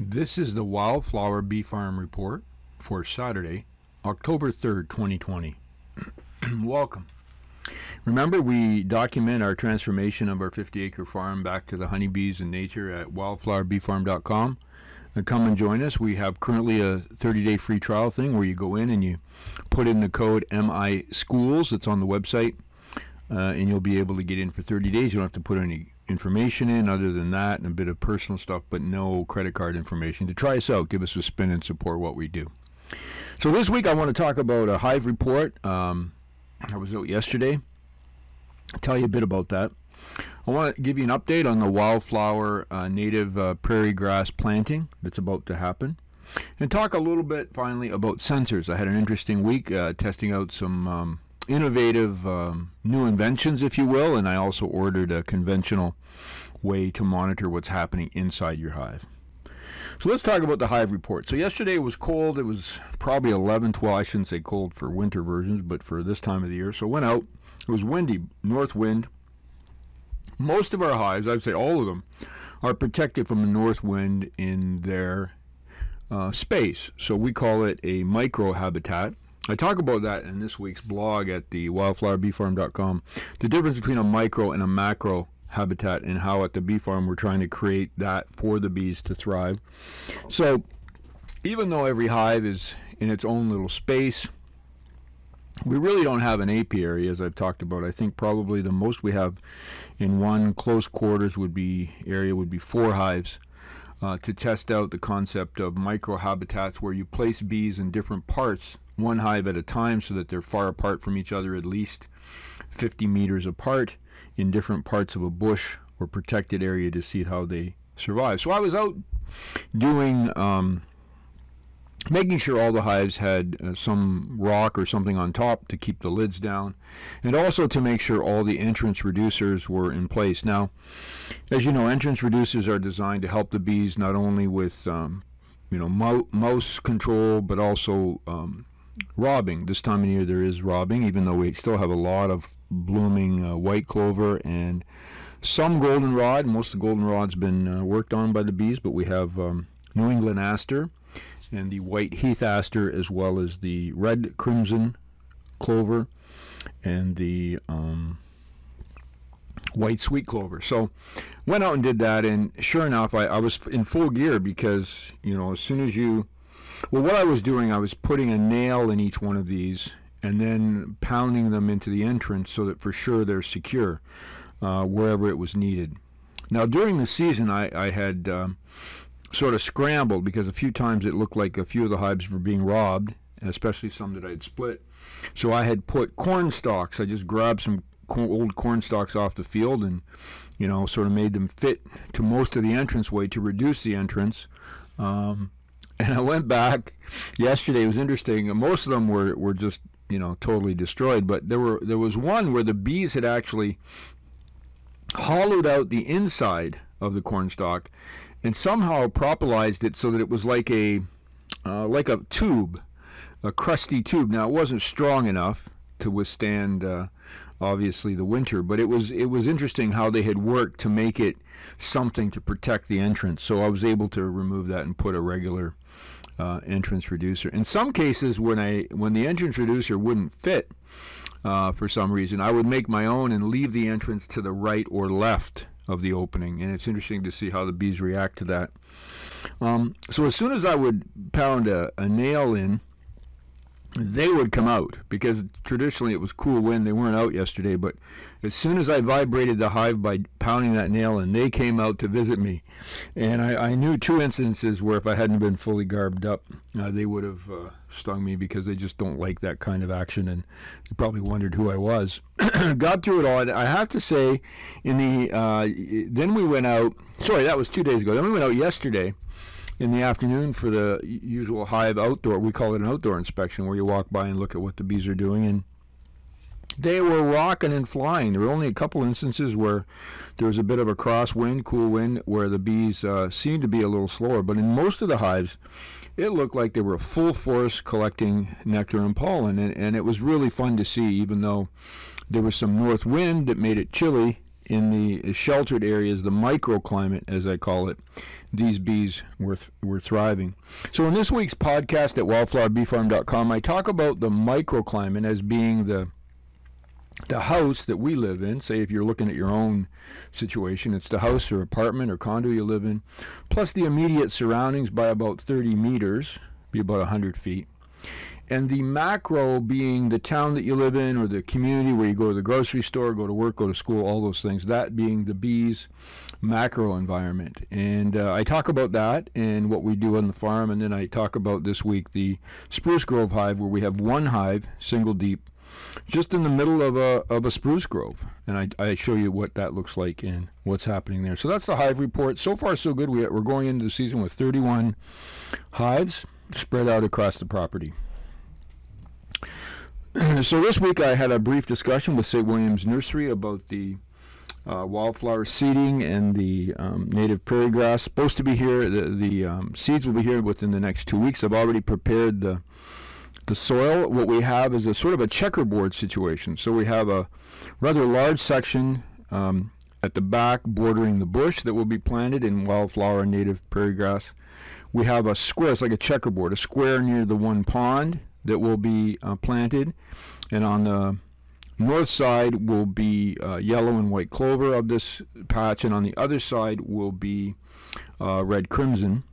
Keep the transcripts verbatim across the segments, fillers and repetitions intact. This is the Wildflower Bee Farm report for Saturday, October third, twenty twenty. Welcome. Remember, we document our transformation of our fifty acre farm back to the honeybees and nature at wildflower bee farm dot com. And come and join us. We have currently a thirty day free trial thing where you go in and you put in the code M I Schools. It's on the website, uh, and you'll be able to get in for thirty days. You don't have to put any information in other than that and a bit of personal stuff, but no credit card information, to try us out, give us a spin and support what we do. So this week I want to talk about a hive report. um, I was out yesterday. I'll tell you a bit about that. I want to give you an update on the wildflower uh, native uh, prairie grass planting that's about to happen, and talk a little bit finally about sensors. I had an interesting week uh, testing out some um, innovative um, new inventions, if you will, and I also ordered a conventional way to monitor what's happening inside your hive. So let's talk about the hive report. So yesterday it was cold. It was probably eleven, twelve. I shouldn't say cold for winter versions, but for this time of the year. So I went out. It was windy, north wind. Most of our hives, I'd say all of them, are protected from the north wind in their uh, space. So we call it a microhabitat. I talk about that in this week's blog at the wildflower bee farm dot com, the difference between a micro and a macro habitat, and how at the bee farm we're trying to create that for the bees to thrive. So even though every hive is in its own little space, we really don't have an apiary, as I've talked about. I think probably the most we have in one close quarters would be area would be four hives uh, to test out the concept of microhabitats, where you place bees in different parts, one hive at a time, so that they're far apart from each other, at least fifty meters apart, in different parts of a bush or protected area, to see how they survive. So I was out doing, um, making sure all the hives had uh, some rock or something on top to keep the lids down, and also to make sure all the entrance reducers were in place. Now, as you know, entrance reducers are designed to help the bees not only with, um, you know, mo- mouse control, but also um, robbing. This time of year there is robbing, even though we still have a lot of blooming uh, white clover and some goldenrod. Most of the goldenrod's been uh, worked on by the bees, but we have um, New England aster and the white heath aster, as well as the red crimson clover and the um, white sweet clover. So went out and did that, and sure enough, I, I was in full gear, because, you know, as soon as you well what I was doing, I was putting a nail in each one of these and then pounding them into the entrance so that for sure they're secure uh, wherever it was needed. Now, during the season, I, I had um, sort of scrambled, because a few times it looked like a few of the hives were being robbed, especially some that I had split. So I had put corn stalks. I just grabbed some old corn stalks off the field and, you know, sort of made them fit to most of the entranceway to reduce the entrance. Um, and I went back yesterday. It was interesting. Most of them were, were just, you know, totally destroyed, but there were there was one where the bees had actually hollowed out the inside of the cornstalk and somehow propolized it so that it was like a uh, like a tube, a crusty tube. Now, it wasn't strong enough to withstand uh, obviously the winter, but it was it was interesting how they had worked to make it something to protect the entrance. So I was able to remove that and put a regular Uh, entrance reducer. In some cases, when I when the entrance reducer wouldn't fit uh, for some reason, I would make my own and leave the entrance to the right or left of the opening, and it's interesting to see how the bees react to that. Um, so as soon as I would pound a, a nail in, they would come out, because traditionally it was cool wind. They weren't out yesterday, but as soon as I vibrated the hive by pounding that nail in, they came out to visit me. And I, I knew two instances where if I hadn't been fully garbed up, uh, they would have uh, stung me, because they just don't like that kind of action, and they probably wondered who I was. Got through it all. And I have to say, in the uh, then we went out, sorry, that was two days ago. Then we went out yesterday in the afternoon for the usual hive outdoor, we call it an outdoor inspection, where you walk by and look at what the bees are doing, and they were rocking and flying. There were only a couple instances where there was a bit of a crosswind, cool wind, where the bees uh, seemed to be a little slower, but in most of the hives, it looked like they were full force collecting nectar and pollen, and, and it was really fun to see, even though there was some north wind that made it chilly. in the sheltered areas, the microclimate, as I call it, these bees were, th- were thriving. So in this week's podcast at wildflower bee farm dot com, I talk about the microclimate as being the the house that we live in. Say if you're looking at your own situation, it's the house or apartment or condo you live in, plus the immediate surroundings by about thirty meters, be about one hundred feet. And the macro being the town that you live in or the community where you go to the grocery store, go to work, go to school, all those things, that being the bees' macro environment. And uh, I talk about that and what we do on the farm, and then I talk about this week the Spruce Grove Hive, where we have one hive, single deep, just in the middle of a of a spruce grove, and I, I show you what that looks like and what's happening there. So that's the hive report. So far, so good. We, we're going into the season with thirty-one hives spread out across the property. So this week I had a brief discussion with Saint Williams Nursery about the uh, wildflower seeding and the um, native prairie grass. Supposed to be here. The, the um, seeds will be here within the next two weeks. I've already prepared the The soil. What we have is a sort of a checkerboard situation. So we have a rather large section um, at the back bordering the bush that will be planted in wildflower and native prairie grass. We have a square, it's like a checkerboard, a square near the one pond that will be uh, planted. And on the north side will be uh, yellow and white clover of this patch, and on the other side will be uh, red crimson.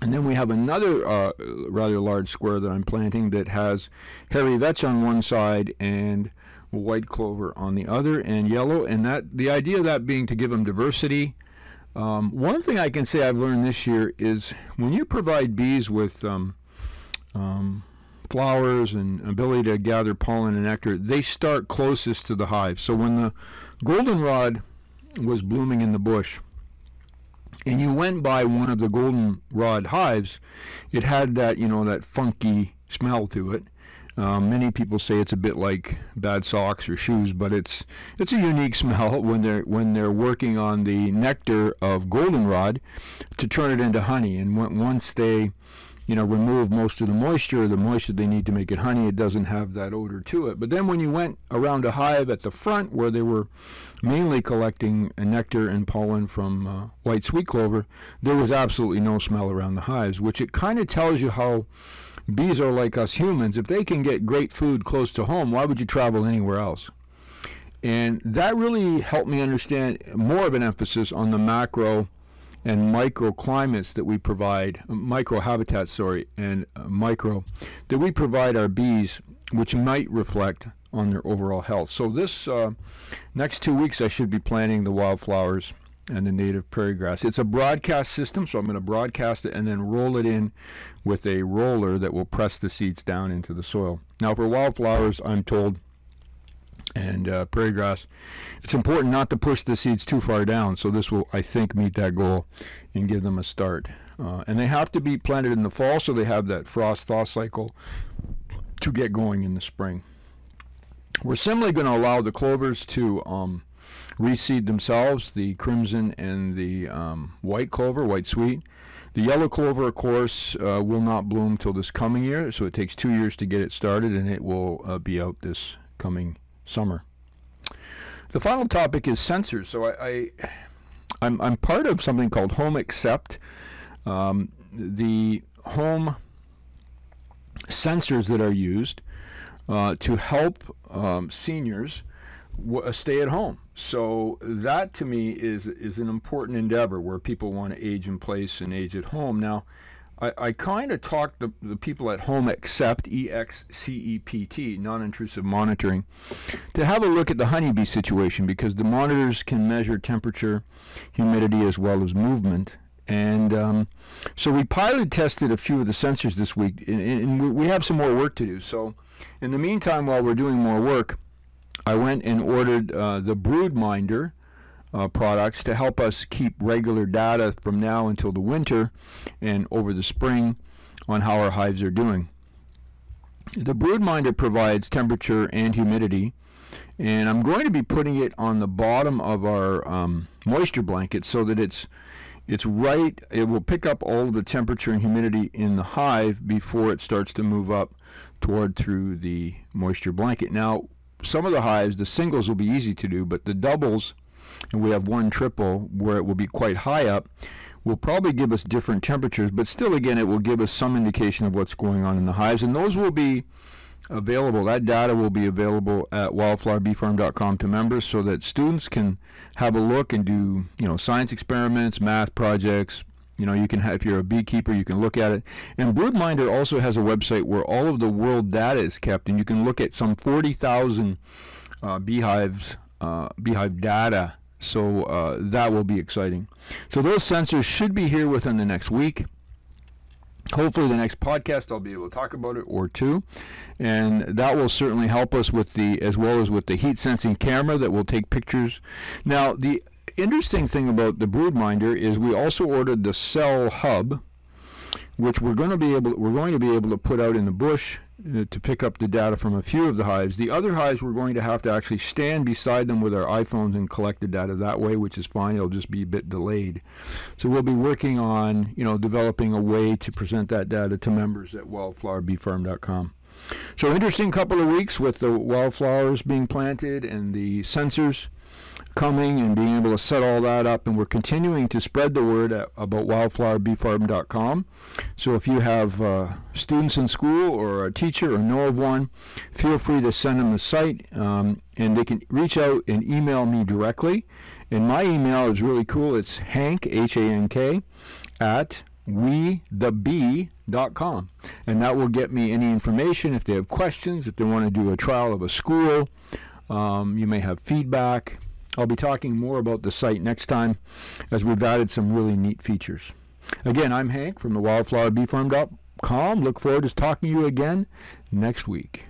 And then we have another uh, rather large square that I'm planting that has hairy vetch on one side and white clover on the other and yellow. And that the idea of that being to give them diversity. Um, one thing I can say I've learned this year is when you provide bees with um, um, flowers and ability to gather pollen and nectar, they start closest to the hive. So when the goldenrod was blooming in the bush, and you went by one of the goldenrod hives, it had that, you know, that funky smell to it. Um, many people say it's a bit like bad socks or shoes, but it's it's a unique smell when they're when they're working on the nectar of goldenrod to turn it into honey. And when, once they, you know, remove most of the moisture, the moisture they need to make it honey, it doesn't have that odor to it. But then when you went around a hive at the front where they were mainly collecting nectar and pollen from uh, white sweet clover, there was absolutely no smell around the hives, which it kind of tells you how bees are like us humans. If they can get great food close to home, why would you travel anywhere else? And that really helped me understand more of an emphasis on the macro and microclimates that we provide, microhabitats, sorry, and uh, micro, that we provide our bees, which might reflect on their overall health. So this uh, next two weeks, I should be planting the wildflowers and the native prairie grass. It's a broadcast system, so I'm going to broadcast it and then roll it in with a roller that will press the seeds down into the soil. Now for wildflowers, I'm told, and uh, prairie grass, it's important not to push the seeds too far down, so this will, I think, meet that goal and give them a start. Uh, and they have to be planted in the fall, so they have that frost-thaw cycle to get going in the spring. We're similarly going to allow the clovers to um, reseed themselves, the crimson and the um, white clover, white sweet. The yellow clover, of course, uh, will not bloom till this coming year, so it takes two years to get it started, and it will uh, be out this coming year. Summer. The final topic is sensors. So I, I I'm I'm part of something called HomeExcept. Um, the home sensors that are used uh, to help um, seniors w- stay at home. So that to me is is an important endeavor where people want to age in place and age at home. Now, I, I kind of talked the, the people at HomeExcept, E X C E P T, non-intrusive monitoring, to have a look at the honeybee situation, because the monitors can measure temperature, humidity, as well as movement. And um, so we pilot tested a few of the sensors this week, and, and we have some more work to do. So in the meantime, while we're doing more work, I went and ordered uh, the BroodMinder Uh, products to help us keep regular data from now until the winter and over the spring on how our hives are doing. The BroodMinder provides temperature and humidity, and I'm going to be putting it on the bottom of our um, moisture blanket so that it's it's right. It will pick up all the temperature and humidity in the hive before it starts to move up toward through the moisture blanket. Now, some of the hives, the singles will be easy to do, but the doubles, and we have one triple where it will be quite high up, will probably give us different temperatures, but still, again, it will give us some indication of what's going on in the hives, and those will be available. That data will be available at wildflower bee farm dot com to members, so that students can have a look and do, you know, science experiments, math projects. You know, you can have, if you're a beekeeper, you can look at it. And BroodMinder also has a website where all of the world data is kept, and you can look at some forty thousand uh, beehives, uh, beehive data. So uh, that will be exciting. So those sensors should be here within the next week. Hopefully the next podcast I'll be able to talk about it or two, and that will certainly help us with the, as well as with the heat sensing camera that will take pictures. Now, the interesting thing about the BroodMinder is we also ordered the cell hub, which we're going to be able we're going to be able to put out in the bush uh, to pick up the data from a few of the hives. The other hives we're going to have to actually stand beside them with our iPhones and collect the data that way, which is fine. It'll just be a bit delayed. So we'll be working on, you know, developing a way to present that data to members at wildflower bee farm dot com. So interesting couple of weeks with the wildflowers being planted and the sensors coming and being able to set all that up, and we're continuing to spread the word at, about wildflower bee farm dot com. So if you have uh, students in school or a teacher or know of one, feel free to send them the site, um, and they can reach out and email me directly. And my email is really cool. It's Hank, H A N K, at we the bee dot com, and that will get me any information if they have questions, if they want to do a trial of a school. Um, you may have feedback. I'll be talking more about the site next time, as we've added some really neat features. Again, I'm Hank from the wildflower bee farm dot com. Look forward to talking to you again next week.